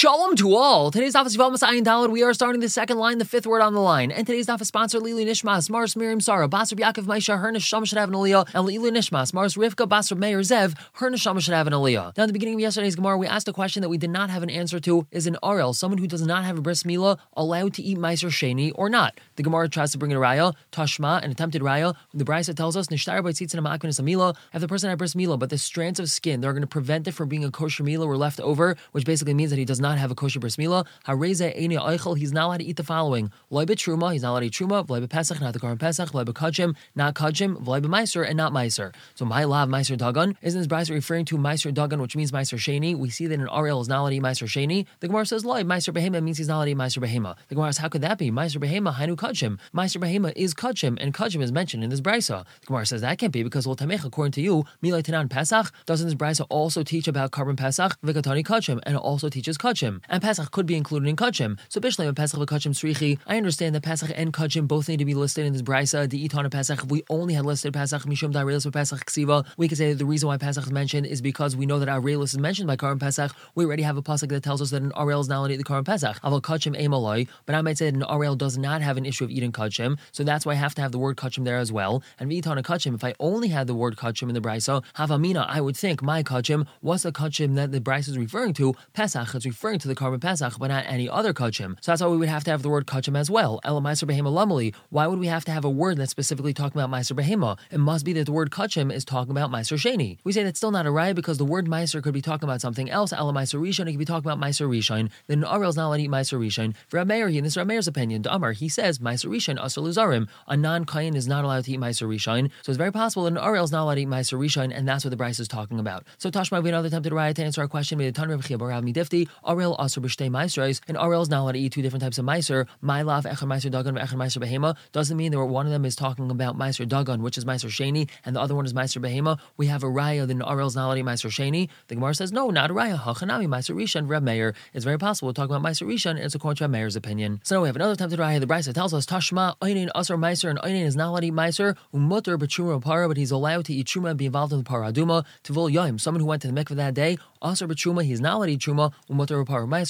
Shalom to all. Today's daf is Yevamos Ayin Daled. We are starting the second line, the fifth word on the line. And today's daf is sponsored Lili Nishmas, Mars Miriam Sarah Basar Yaakov Maisha, Hernish Shamashadav and Aliyah, and Lili Nishmas, Mars Rivka, Basar Meir Zev, Hernish Shamashadav and Aliyah. Now, at the beginning of yesterday's Gemara, we asked a question that we did not have an answer to: is an Arel, someone who does not have a bris milah, allowed to eat Meiser Sheni or not? The Gemara tries to bring in a raya, Tashma, an attempted raya. The Brisa tells us, Nishtar Baitzitz Namakvenis Amila. If the person had bris milah, but the strands of skin that are going to prevent it from being a kosher milah were left over, which basically means that he does not have a kosher bris milah, hareze eini oichel, he's not allowed to eat the following: loy betruma, he's not allowed to eat truma; v'loy bepesach, not the korban pesach; v'loy bekachim, not kachim; v'loy bemeiser, and not meiser. So my lav meiser dagan, isn't this brayser referring to meiser dagan, which means meiser sheni? We see that an Ariel is not allowed to eat meiser sheni. The Gemara says loy meiser behema, means he's not allowed to eat meiser behema. The Gemara says, how could that be? Meiser behema hainu kachim. Meiser behema is kachim, and kachim is mentioned in this brayser. The Gemara says that can't be, because l'tamech, according to you, milay tenan pesach, doesn't this brayser also teach about korban pesach, v'katani kachim, and also teaches kachim, and Pesach could be included in kachim? So Bishleim Pesach v'kachim srichi. I understand that Pesach and kachim both need to be listed in this brisa. The Itana Pesach, if we only had listed Pesach mishum da'arelis Pesach ksiva, we could say that the reason why Pesach is mentioned is because we know that arelis is mentioned by Karim Pesach. We already have a pasuk that tells us that an arel is not allowed to eat the Karim Pesach. Aval kachim emaloi, but I might say that an arel does not have an issue of eating kachim, so that's why I have to have the word kachim there as well. And v'itana kachim, if I only had the word kachim in the brisa, havamina, I would think my kachim. What's the kachim that the brisa is referring to? Pesach, it's referring to the Karban Pesach, but not any other kachim. So that's why we would have to have the word kachim as well. Ela Meiser Behema Lamali. Why would we have to have a word that's specifically talking about Meiser Behema? It must be that the word kachim is talking about Meiser Sheni. We say that's still not a raya because the word Meiser could be talking about something else. Ela Meiser Rishon, it could be talking about Meiser Rishon. Then an Arel is not allowed to eat Meiser Rishon. For Rav Meir, in this Rav Meir's opinion, Amar, he says Meiser Rishon Asur Luzarim. A non-Kayin is not allowed to eat Meiser Rishon. So it's very possible that an Arel is not allowed to eat Meiser Rishon, and that's what the Bryce is talking about. So Tashma, we another attempted raya to answer our question. We Tan Rav Kiva Difti, Arel Asur B'Shtei Meiseris, and Arel is not allowed to eat two different types of Meiser. Mylav Echad Meiser Dagan, Echad Meiser Behema, doesn't mean that one of them is talking about Meiser Dagan, which is Meiser Sheni, and the other one is Meiser Behema. We have a raya that Arel is not allowed to eat Meiser Sheni. The Gemara says, no, not a raya. Hachanami Meiser Rishon, Reb Meir. It's very possible we're talking about Meiser Rishon, and it's according to Reb Meir's opinion. So now we have another attempted raya. The Brisa tells us, Tashma, Oinen Asur Meiser, and Oinen is not allowed to eat Meiser, Umutter B'Truma Para, but he's allowed to eat Truma and be involved in the Paraduma. Tivul Yoim, someone who went to the mikveh that day, Asur B'Truma, he's not allowed to eat Truma,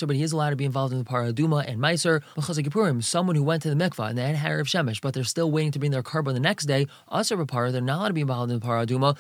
but he is allowed to be involved in the paraduma and meiser. Someone who went to the mikvah and they had hair of shemesh, but they're still waiting to bring their carbon the next day, aser b'para, they're not allowed to be involved in the paraduma,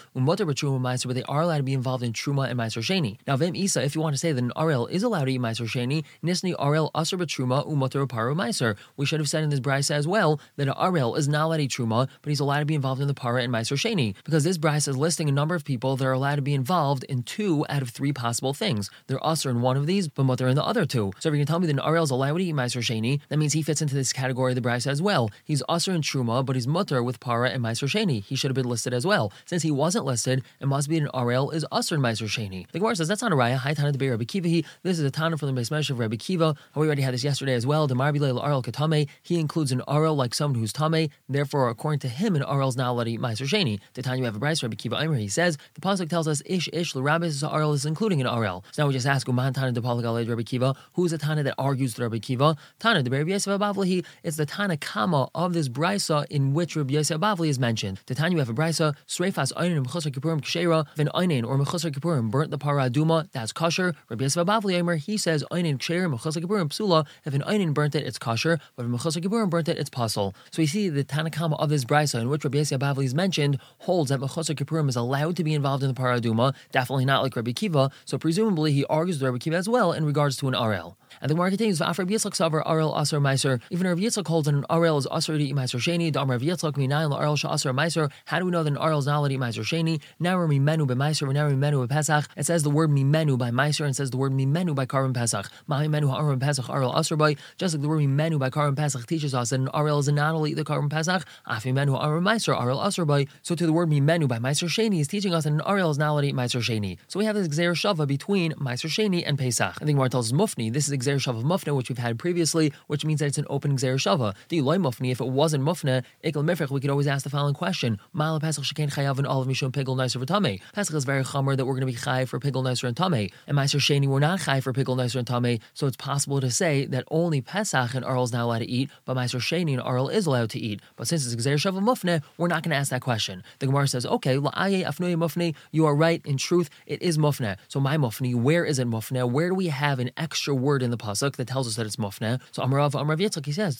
but they are allowed to be involved in truma and meiser sheni. Now, vim isa, if you want to say that an arel is allowed to eat meiser sheni, nisni arel aser b'truma umoter b'para meiser. We should have said in this brisa as well that an arel is not allowed to eat truma, but he's allowed to be involved in the para and meiser sheni, because this brisa is listing a number of people that are allowed to be involved in two out of three possible things. They're aser in one of these, but mutter in the other two. So if you can tell me that an Ariel is allowed to eat Meiser Sheni, that means he fits into this category of the Brisa as well. He's Asr and Truma, but he's mutter with Para and Meiser Sheni. He should have been listed as well. Since he wasn't listed, it must be that an Ariel is Asr and Meiser Sheni. The Gemara says that's not a raya. Hi Tana Debei Rabbi Kiva. This is a Tana from the Beis Medrash of Rabbi Kiva. We already had this yesterday as well. The Mar Bilel Ariel Katame. He includes an Ariel like someone who's Tame. Therefore, according to him, an Ariel is not allowed to eat Meiser Sheni. The Tanya, you have a Brisa. Rabbi Kiva Omer, he says the pasuk tells us Ish Ish L'Rabbis Ariel is including an Ariel. So now we just ask Uman Tana de Palagalei Rabbi Kiva, who is a Tana that argues to Rabbi Kiva? Tana de Rabbi Yisav Abavli. It's the Tana Kama of this brisa in which Rabbi Yisav Abavli is mentioned. The Tanya, you have a brisa: Sreifas Oinen Mechusar Kippurim Kshera, Ven Oinen or Mechusar Kippurim burnt the Parah Aduma. That's kosher. Rabbi Yisav Abavli Omer, he says Oinen Kshera Mechusar Kippurim Psula. If an Oinen burnt it, it's kosher, but if Mechusar Kippurim burnt it, it's pasul. So you see the Tana Kama of this brisa in which Rabbi Yisav Abavli is mentioned holds that Mechusar Kippurim is allowed to be involved in the Parah Aduma. Definitely not like Rabbi Kiva. So presumably he argues to Rabbi Kiva as well in regards to an Arel. And the Gemara continues, V'af Rav Yitzchak Savar Arel Asur Meiser. Even Rav Yitzchak holds that an Arel is Asur to eat Meiser Sheni. D'Amar Rav Yitzchak Minayin L'Arel Sha'asur Meiser. How do we know that an Arel is not allowed to eat Meiser Sheni? Now we're Mimenu b'Meiser, we're now Mimenu b'Pesach. It says the word Mimenu by Meiser and says the word Mimenu by Karban Pesach. Ma'imenu ha'Arel Pesach Arel Asur by. Just like the word Mimenu by Karban Pesach teaches us that an Arel is not allowed to eat the Karban Pesach. Afimenu ha'Arel Meiser Arel Asur by. So to the word Mimenu by Meiser Sheni is teaching us that an Arel is not allowed to eat Meiser Sheni. So we have this Gzeir Shava between Meiser Sheni and Pesach. And the Gemara tells us Mufni. This is a Gzeir Shava of Mufna, which we've had previously, which means that it's an open Gzeir Shava. The Eloi Mufni, if it wasn't Mufna, Ikel Mifrich, we could always ask the following question: Ma'ala Pesach Shekain Chayav and Olav Mishum Pigel Nicer V'Tamei. Pesach is very chamor that we're going to be Chayav for Pigel Nicer and Tamei, and Meiser Sheni we're not Chayav for Pigel Nicer and Tamei. So it's possible to say that only Pesach and Arel is not allowed to eat, but Meiser Sheni and Arel is allowed to eat. But since it's a Gzeir Shava Mufna, we're not going to ask that question. The Gemara says, okay, La'aye Afnoi Mufni, you are right. In truth, it is Mufna. So my Mufni, where is it Mufna? Where do we have an extra word in the pasuk that tells us that it's mofneh. So Amar Rav Yitzchak, he says,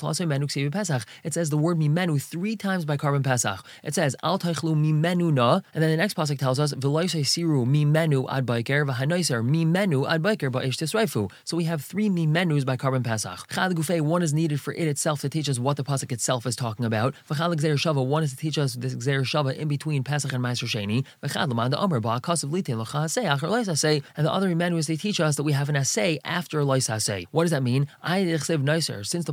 it says the word mimenu three times by Karban Pesach. It says, al taichlu mimenu na, and then the next pasuk tells us, v'loisei siru mimenu ad baiker, v'hanoiser mimenu ad baiker ba'ish tisraifu. So we have three mimenus by Karban Pesach. Chad gufei, one is needed for it itself to teach us what the pasuk itself is talking about. V'chad l'gzeir shava, one is to teach us this gzeir shava in between Pesach and Ma'aser Sheni. V'chad l'man da'amar ba'akasav litin l'cha hasei achar lois hasei, and the other mimenu is they teach us that we have an assay after lois hasei. What does that mean? Since the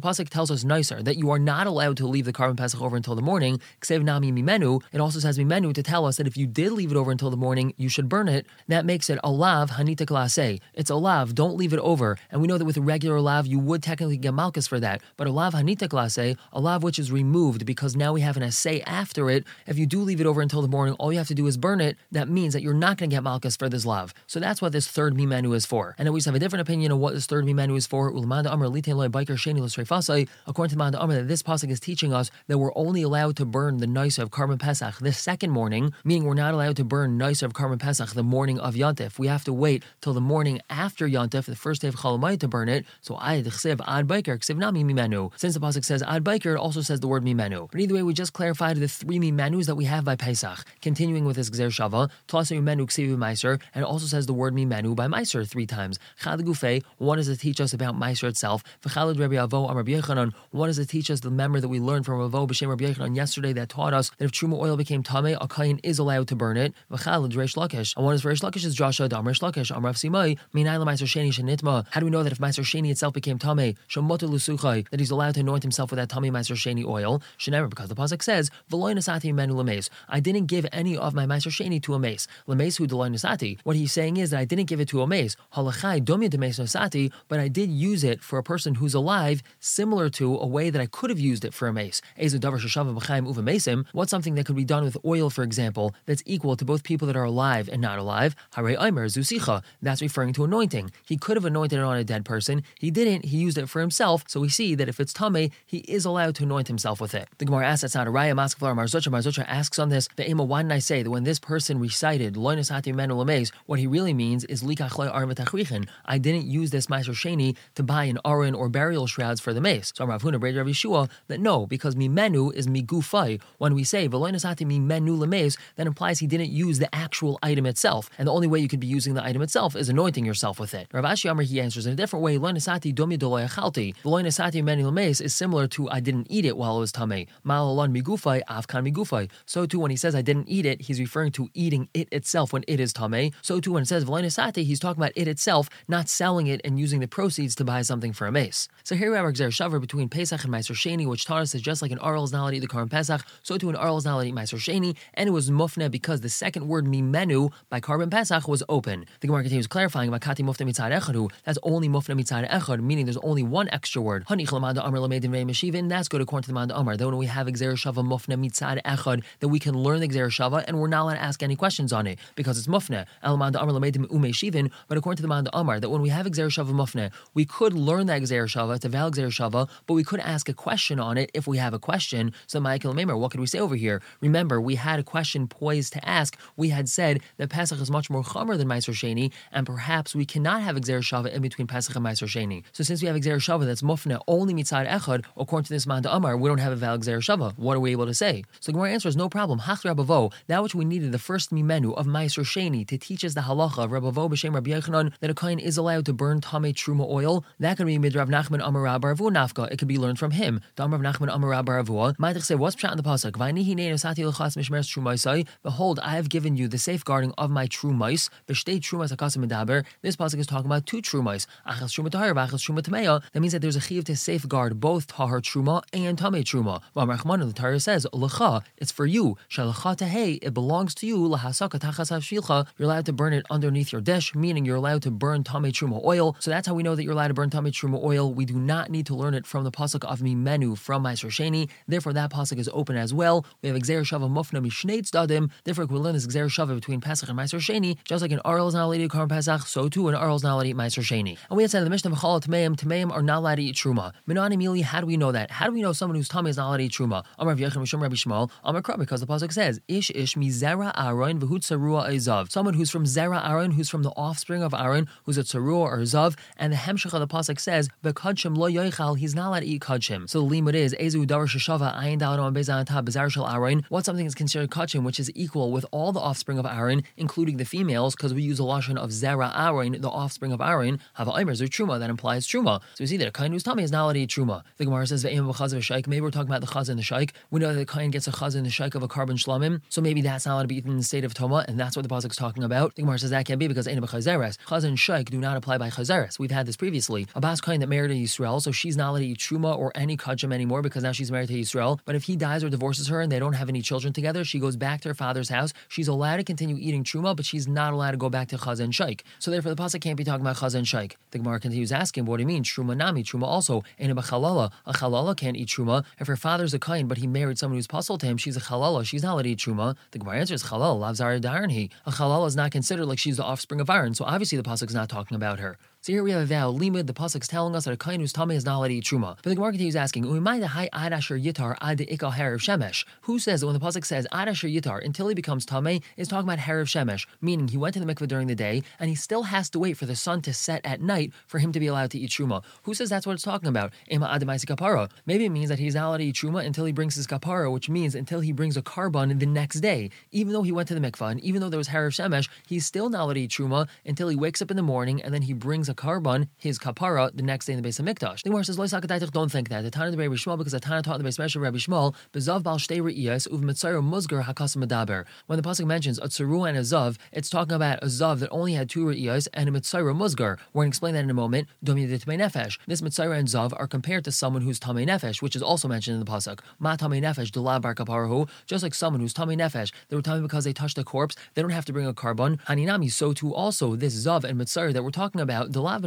pasuk tells us noiser that you are not allowed to leave the Karban Pesach over until the morning, ksev nami mimenu, it also says mimenu to tell us that if you did leave it over until the morning, you should burn it. That makes it alav hanitak la'aseh. It's alav, don't leave it over. And we know that with a regular alav, you would technically get malchus for that. But alav hanitak la'aseh, alav which is removed because now we have an assay after it. If you do leave it over until the morning, all you have to do is burn it. That means that you're not going to get malchus for this lav. So that's what this third mimenu is for. And then we just have a different opinion of what this third mimenu is for. Ulamanda amr liten loy biker sheni l'srei fasai. According to Manda amr, that this pasuk is teaching us that we're only allowed to burn the noiser of Karban Pesach the second morning, meaning we're not allowed to burn noiser of Karban Pesach the morning of Yontif. We have to wait till the morning after Yontif, the first day of Chalamayit, to burn it. So ad chsev ad biker chsev nami mimenu. Since the pasuk says ad biker, it also says the word mimenu. But either way, we just clarified the three mimenus that we have by Pesach. Continuing with this gzer shava, tosu mimenu ksivu meiser, and it also says the word mimenu by meiser three times. Chad gufei, one is to teach us about meiser itself. V'chalad Rabbi Avo Amar Rabbi Yochanan, one is to teach us the memory that we learned from Avo B'Shem Rabbi Yochanan yesterday that taught us that if truma oil became tamei, a kayin is allowed to burn it. V'chalad Reish Lakish, and one is for Reish Lakish is Joshua Dam Reish Lakish Amar Rav Simai Minai LaMeiser Sheni Shenitma. How do we know that if Meiser Sheni itself became tamei, Shemotu Lusuchai, that he's allowed to anoint himself with that tamei Meiser Sheni oil? Shenever, because the pasuk says V'loy Nasati Menu LaMeis, I didn't give any of my Meiser Sheni to a mace. LaMeis Hu D'loy Nasati. What he's saying is that I didn't give it to a mace. Halachai Domya D'Meis Nasati, but I did use it for a person who's alive, similar to a way that I could have used it for a mace. What's something that could be done with oil, for example, that's equal to both people that are alive and not alive? That's referring to anointing. He could have anointed it on a dead person. He didn't. He used it for himself. So we see that if it's tamei, he is allowed to anoint himself with it. The Gemara asks, that's not a raya. Mar Zutra asks on this, why didn't I say that when this person recited what he really means is I didn't use this Ma'aser Sheni to buy an aron or burial shrouds for the mace. So Rav Huna, Rav Yeshua, that no, because mimenu is migufai. When we say v'lo nasati mimenu l'meis, that implies he didn't use the actual item itself, and the only way you could be using the item itself is anointing yourself with it. Rav Ashi Amar, he answers in a different way. Lo nasati domi d'lo achalti. V'lo nasati mimenu l'meis is similar to I didn't eat it while it was tamei. Ma'alon migufai avkan migufai. So too, when he says I didn't eat it, he's referring to eating it itself when it is tamei. So too, when it says v'lo nasati, he's talking about it itself, not selling it and using the proceeds to buy something for a mace. So here we have our gzer shavar between Pesach and Ma'aser Sheni, which taught us that just like an Arl is not allowed to eat the Karban Pesach, so too an Arl is not allowed to eat Ma'aser Sheni, and it was mufne because the second word mimenu by Karban Pesach was open. The Gemara continues clarifying about Kati mufne mitzad echadu, that's only mufne mitzad echad, meaning there's only one extra word. Hanich l'manda amr l'meidin ve'meshivin, that's good according to the manda amr. Then when we have gzer shavar mufne mitzad echad, that we can learn the gzer shavar and we're not allowed to ask any questions on it because it's mufne. El manda amr l'meidim umeshivin, but according to the manda amr, that when we have gzer shavar mufne, we could learn that gzer shava, it's a valid gzer shava, but we could ask a question on it if we have a question. So Michael Maimer, what could we say over here? Remember, we had a question poised to ask. We had said that Pesach is much more chomer than Ma'aser Sheni, and perhaps we cannot have a gzer shava in between Pesach and Ma'aser Sheni. So since we have a gzer shava that's mufne only mitzad echad, according to this man d'amar, we don't have a valid gzer shava. What are we able to say? So the Gemara answers, no problem. Hach Rabavo, that which we needed the first mimenu of Ma'aser Sheni to teach us the halacha of Rabavo b'shem Rabbi Yochanan that a kohen is allowed to burn tamei truma oil. That could be mid Rav Nachman Amar Rabbah bar Avuha nafka. It could be learned from him. Rav Nachman Amar Rabbah bar Avuha. Ma'atich say, what's pshat in the pasuk? Behold, I have given you the safeguarding of my true mice. B'shtei trumas hakasim medaber. This pasuk is talking about two true mice. Achas truma tahar, v'achas truma tameya. That means that there's a chiyuv to safeguard both tahar truma and tamei truma. Amar Rachman, the Torah says, lecha, it's for you. Shalacha tahei, it belongs to you. Lahasaka tachas hashvilcha. You're allowed to burn it underneath your dish, meaning you're allowed to burn tamei truma oil. So that's how we know that you're allowed to burn tamei truma oil. We do not need to learn it from the pasuk of mimenu from Ma'aser Sheni. Therefore, that pasuk is open as well. We have gzer shava mufna mishnei tzadim. Therefore, we learn this gzer shava between Pesach and Ma'aser Sheni. Just like an arl is not allowed to eat Karban Pesach, so too an arl is not allowed to eat Ma'aser Sheni. And we had said in the Mishnah tameim are not allowed to eat truma. Minani mili, how do we know that? How do we know someone who's tamei is not allowed to eat truma? Amar Rav Yochanan Mishum Rabbi Shmuel Amar Krab, because the pasuk says ish ish mizera Aaron v'hut sarua aizav. Someone who's from zera Aaron, who's from the offspring of Aaron, who's a sarur or zav, and the hemshech of the pasuk says v'kodshim lo yoichal, he's not allowed to eat kodshim. So the limud is ezu darash shava ayin daladon bezanatah bezar shel aaron. What something is considered kodshim, which is equal with all the offspring of Aaron, including the females, because we use a lashon of zera Aaron, the offspring of Aaron, have a oimers or truma that implies truma. So we see that a kain who's tummy is not allowed to eat truma. The Gemara says ve'im v'chaz v'shaik. Maybe we're talking about the chaz and the shaik. We know that the kain gets a chaz and the shaik of a carbon shlamim, so maybe that's not allowed to be eaten in the state of toma, and that's what the pasuk is talking about. The Gemara says that can't be because ein b'chazeres. Chaz and shaik do not apply by chazeres. We've had this previously. A bas kain that married a Yisrael, so she's not allowed to eat truma or any kachim anymore because now she's married to Yisrael. But if he dies or divorces her and they don't have any children together, she goes back to her father's house. She's allowed to continue eating truma, but she's not allowed to go back to chaz and shaik. So therefore, the pasuk can't be talking about chaz and shaik. The Gemara continues asking, what do you mean? Truma nami, truma also. Ein b'chalala. A chalala can't eat truma. If her father's a kain, but he married someone who's puzzled to him, she's a chalala. She's not allowed to eat truma. The Gemara answers chalala lav zara d'Aaron. A chalala is not considered like she's the offspring of Aaron. So obviously, the pasuk is not talking about her. So here we have a vow, limud, the pasuk is telling us that a kain who's tummy is not allowed to eat truma. But the Gemara continues asking, who says that when the pasuk says ad asher yitar, until he becomes tummy, is talking about harav shemesh, meaning he went to the mikveh during the day and he still has to wait for the sun to set at night for him to be allowed to eat truma. Who says that's what it's talking about? Maybe it means that he's not allowed to eat truma until he brings his kapara, which means until he brings a carbon the next day. Even though he went to the mikveh and even though there was harav shemesh, he's still not allowed to eat truma until he wakes up in the morning and then he brings a carbon, his kapara, the next day in the Beis Hamikdash. The Gemara says, don't think that. The Tana of Rabbi Shmuel, because the Tana taught in the Beis Medrash of Rabbi Shmuel, b'zav bal shtei re'iyos u'v'metzayro muzgar hakas medaber. When the pasuk mentions a tzuru and a zav, it's talking about a zav that only had two re'iyos and a metzayro muzgar. We're going to explain that in a moment. Domi d'tamei nefesh. This metzayro and zav are compared to someone who's tamei nefesh, which is also mentioned in the pasuk. Ma tamei nefesh d'lav bar kaparahu. Just like someone who's tamei nefesh, they were tamei because they touched a corpse. They don't have to bring a carbon. Haninami. So too also this zav and metzayro that we're talking about, they're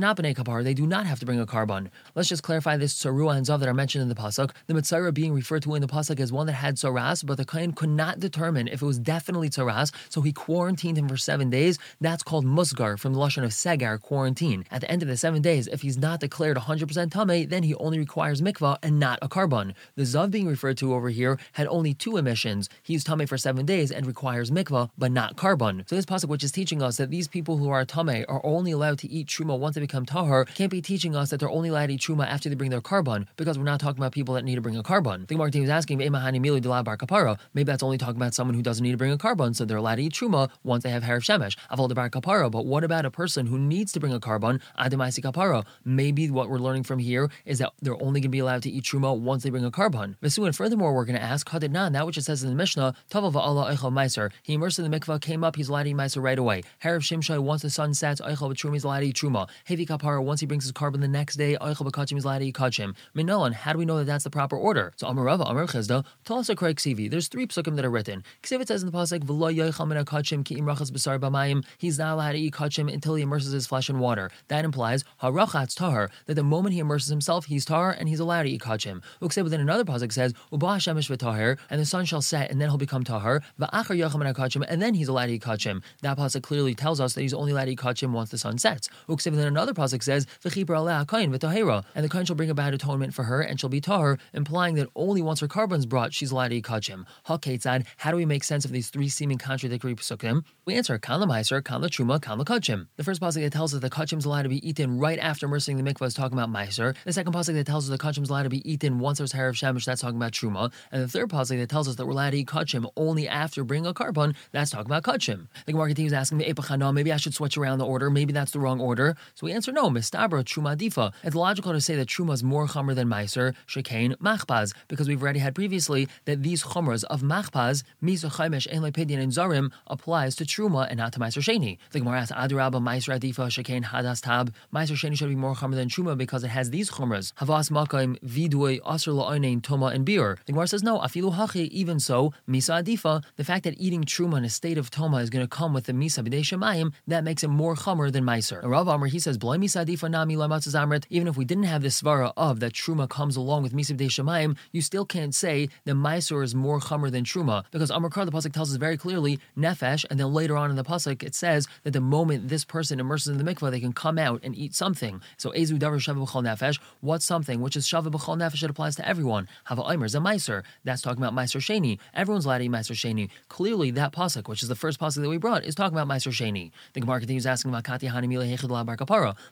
not b'nei kapar, they do not have to bring a carbon. Let's just clarify this tzarua and zav that are mentioned in the pasuk. The metzayra being referred to in the pasuk as one that had tzaras, but the kohen could not determine if it was definitely tzaras, so he quarantined him for 7 days. That's called musgar, from the lashon of segar, quarantine. At the end of the 7 days, if he's not declared 100% tamei, then he only requires mikvah and not a carbon. The zav being referred to over here had only two emissions. He's tamei for 7 days and requires mikvah, but not carbon. So this pasuk, which is teaching us that these people who are tamei are only allowed to eat truma once they become tahor, can't be teaching us that they're only allowed to eat truma after they bring their carbon, because we're not talking about people that need to bring a carbon. The Gemara is asking, maybe that's only talking about someone who doesn't need to bring a carbon, so they're allowed to eat truma once they have harav shemesh. Aval debar kapara, but what about a person who needs to bring a carbon? Ademaisi kapara. Maybe what we're learning from here is that they're only going to be allowed to eat truma once they bring a carbon. And furthermore, we're going to ask, hadidnan, that which it says in the Mishnah, tava va'ala eichel meiser. He immersed in the mikvah, came up, he's allowed to eat meiser right away. Harav shimshai, once the sun sets, eichel truma is allowed to eat truma. Hevi kapara, once he brings his carbon the next day, eichel b'kachim is allowed to eat kachim. Minolan, how do we know that that's the proper order? So Amar Rava, Amar Chizda, tell us a korei ksivi. There's three psukim that are written. Ksivi says in the pasuk, v'lo yoichal min hakachim ki im rachas b'sar b'mayim. He's not allowed to eat kachim until he immerses his flesh in water. That implies harachatz tahor, that the moment he immerses himself, he's tahor and he's allowed to eat kachim. Uksiv within another pasuk says uba hashemish v'tahor, and the sun shall set and then he'll become tahor. Va'achar yoichal min hakachim, and then he's allowed to eat kachim. That pasuk clearly tells us that he's only allowed to eat kachim once the sun sets. Uksiv then another pasuk says, "V'chiper aleh hakayin v'tahera," and the kohen shall bring about atonement for her, and she'll be tahor, implying that only once her carbon's brought, she's allowed to eat kachim. Hakeitzad, how do we make sense of these three seeming contradictory pasukim? We answer kan l'maiser, kan l'truma, kan l'kachim. The first pasuk that tells us the kachim's allowed to be eaten right after immersing the mikvah is talking about maiser. The second pasuk that tells us the kachim's allowed to be eaten once there's harav shemesh, that's talking about truma. And the third pasuk that tells us that we're allowed to eat kachim only after bringing a carbon, that's talking about kachim. The Gemara continues asking me, maybe I should switch around the order. Maybe that's the wrong order. So we answer no, mistabra truma difa. It's logical to say that truma is more chomer than meiser, shekain machpaz, because we've already had previously that these chomers of machpaz, misa chaimesh ein lepidyan and zarim, applies to truma and not to meiser sheni. The Gemara asks adarabba meiser adifa shekain hadas tab. Meiser sheni should be more chomer than truma because it has these chomers havas makaim vidui asr la'onein toma and beer. The Gemara says no, afilu hachi, even so misa adifa. The fact that eating truma in a state of toma is going to come with the misa b'nei shemayim, that makes it more chomer than meiser. Rav Amar, he says, even if we didn't have this svara of that truma comes along with misa b'nei shemayim, you still can't say that meiser is more chomer than truma, because Amar Kar, the pasuk tells us very clearly nefesh, and then later on in the pasuk it says that the moment this person immerses in the mikvah, they can come out and eat something. So ezu davar shaveh b'chol nefesh, what's something which is shaveh b'chol nefesh? It applies to everyone. Hava omer is a meiser. That's talking about meiser sheni. Everyone's allowed to eat meiser sheni. Clearly, that pasuk, which is the first pasuk that we brought, is talking about meiser sheni. The Gemara continues asking about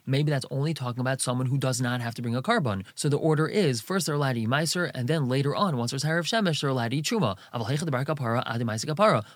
Maybe that's only talking about someone who does not have to bring a carbon. So the order is, first they're allowed to eat meiser, and then later on, once there's Harav Shemesh, they're allowed to eat truma.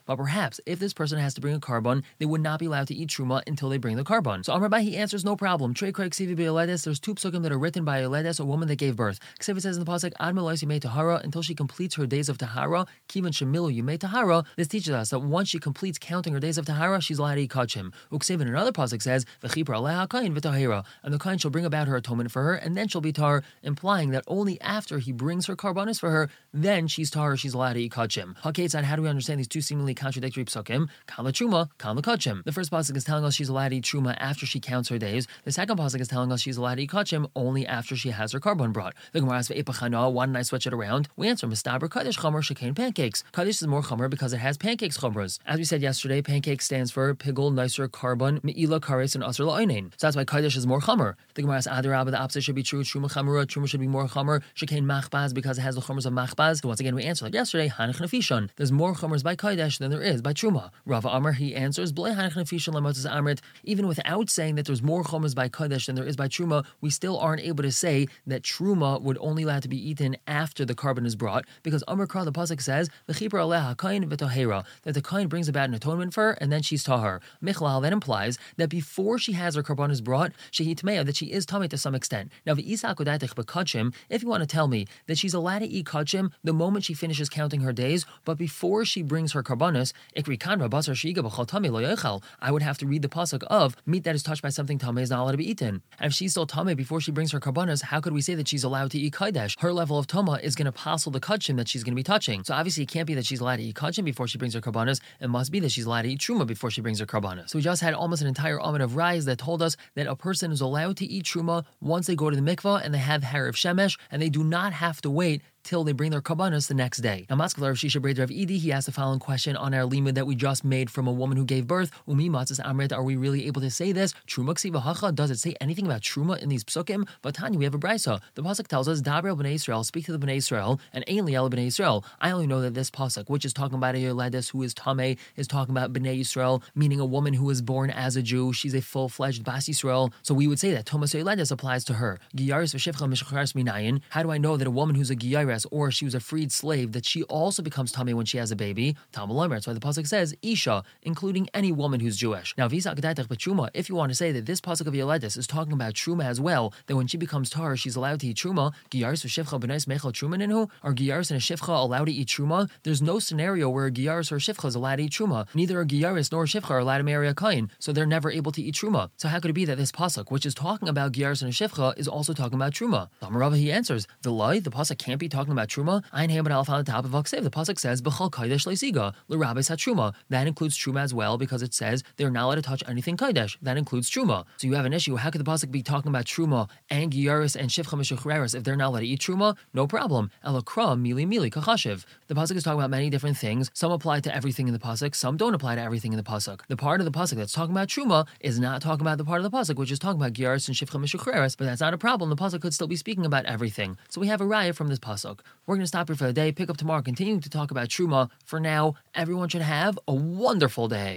But perhaps, if this person has to bring a carbon, they would not be allowed to eat truma until they bring the carbon. So Amar Abai, he answers, no problem. Trei Craig Sivi Be'eledes, there's two psukim that are written by Eledes, a woman that gave birth. Ksiva says in the pasuk, Ad Melois Yimei Tahara, until she completes her days of Tahara, Kivan Shemilu Yimei Tahara. This teaches us that once she completes counting her days of Tahara, she's allowed to eat kachim. Uksiva in another pasuk says, V'chipra Aleha Kain V'tahira, and the Kain shall bring about her atonement for her, and then she'll be Tahar, implying that only after he brings her karbanos for her, then she's Tahar, she's allowed to eat kachim. Hakeitzad, how do we understand these two seemingly contradictory psukim? Kala Truma, Kala Kachim. The first pasuk is telling us she's allowed to eat truma after she counts her days. The second pasuk is telling us she's allowed to eat kachim only after she has her carbon brought. The Gemara asks, why didn't I switch it around? We answer, Mistaber Kaddish Chamor Shekain Pancakes. Kaddish is more Chamor because it has pancakes Chamras. As we said yesterday, pancake stands for Pigol, Nicer, Carbon, Me'ila, Kares, and Asr La'oinen. So that's why Kaddish is more Chamor. The Gemara asks, Adarabba, the opposite should be true. Truma Chamura, Truma should be more Chamor. Shekain Machbaz, because it has the Chamras of Machbaz. So once again, we answer like yesterday, Hanach Nefishon. There's more Chamras by Kaddish than there is by Truma. Rava Amar, he answers, Blei Hanach Nefishon Lamotzes Amrit. Even without saying that there's more Chomers by Kodesh than there is by Truma, we still aren't able to say that Truma would only allowed to be eaten after the carbon is brought, because Amar Kra, the pasuk says, L'chipra aleha kain v'tohera, that the kain brings about an atonement for her, and then she's tahar. Michlal, that implies that before she has her carbon is brought, shehi tmeya, that she is tamei to some extent. Now, v'isa akodatech b'kachim, if you want to tell me that she's allowed to eat kachim the moment she finishes counting her days, but before she brings her karbanos, ikri kanra basar sheiga b'chol tamei lo yochal, I would have to read the pasuk of meat that is touched by something tamei is not allowed to be eaten. And if she's still tamei before she brings her karbanos, how could we say that she's allowed to eat kodesh? Her level of tama is going to passel the kachim that she's going to be touching. So obviously it can't be that she's allowed to eat kachim before she brings her karbanos. It must be that she's allowed to eat truma before she brings her karbanos. So we just had almost an entire amud of rayas that told us that a person is allowed to eat truma once they go to the mikvah and they have harav shemesh, and they do not have to wait till they bring their karbanos the next day. Now, Maskal Rav Shisha Breider of Edi, he asked the following question on our limud that we just made from a woman who gave birth. Umi matzis amrit, are we really able to say this? Truma ksiva hacha, does it say anything about truma in these psukim? But Tanya, we have a brisa. The pasuk tells us, Dabra b'nei Yisrael, speak to the b'nei Yisrael, and ein liel b'nei Yisrael. I only know that this pasuk, which is talking about a yoledis who is tamei, is talking about b'nei Yisrael, meaning a woman who is born as a Jew. She's a full-fledged bas Yisrael. So we would say that Thomas yoledis applies to her. Giyaris v'shifcha mishacharis minayin. How do I know that a woman who's a giyaris, or she was a freed slave, that she also becomes tamei when she has a baby? Tamei, that's why the pasuk says isha, including any woman who's Jewish. Now, if you want to say that this pasuk of yoledis is talking about truma as well, that when she becomes tahor, she's allowed to eat truma, giyaris v'shifcha b'nais mechel truma ninhu, are giyaris and a shifcha allowed to eat truma? There's no scenario where a giyaris or a shifcha is allowed to eat truma. Neither a giyaris nor a shifcha are allowed to marry a kain, so they're never able to eat truma. So how could it be that this pasuk, which is talking about giyaris and a shifcha, is also talking about truma? Amar Rava, he answers, the pasuk can't be talking about truma. Ayin Hamad Alf on the top of Aksiv, the pasuk says b'chol kodesh leisiga l'rabes hatruma. That includes truma as well, because it says they're not allowed to touch anything kodesh. That includes truma. So you have an issue. How could the pasuk be talking about truma and giyaris and shifcha meshuchreris if they're not allowed to eat truma? No problem. Elakra mili mili kachashiv. The pasuk is talking about many different things. Some apply to everything in the pasuk. Some don't apply to everything in the pasuk. The part of the pasuk that's talking about truma is not talking about the part of the pasuk which is talking about giyaris and shifcha meshuchreris. But that's not a problem. The pasuk could still be speaking about everything. So we have a raya from this pasuk. We're going to stop here for the day, pick up tomorrow, continuing to talk about truma. For now, everyone should have a wonderful day.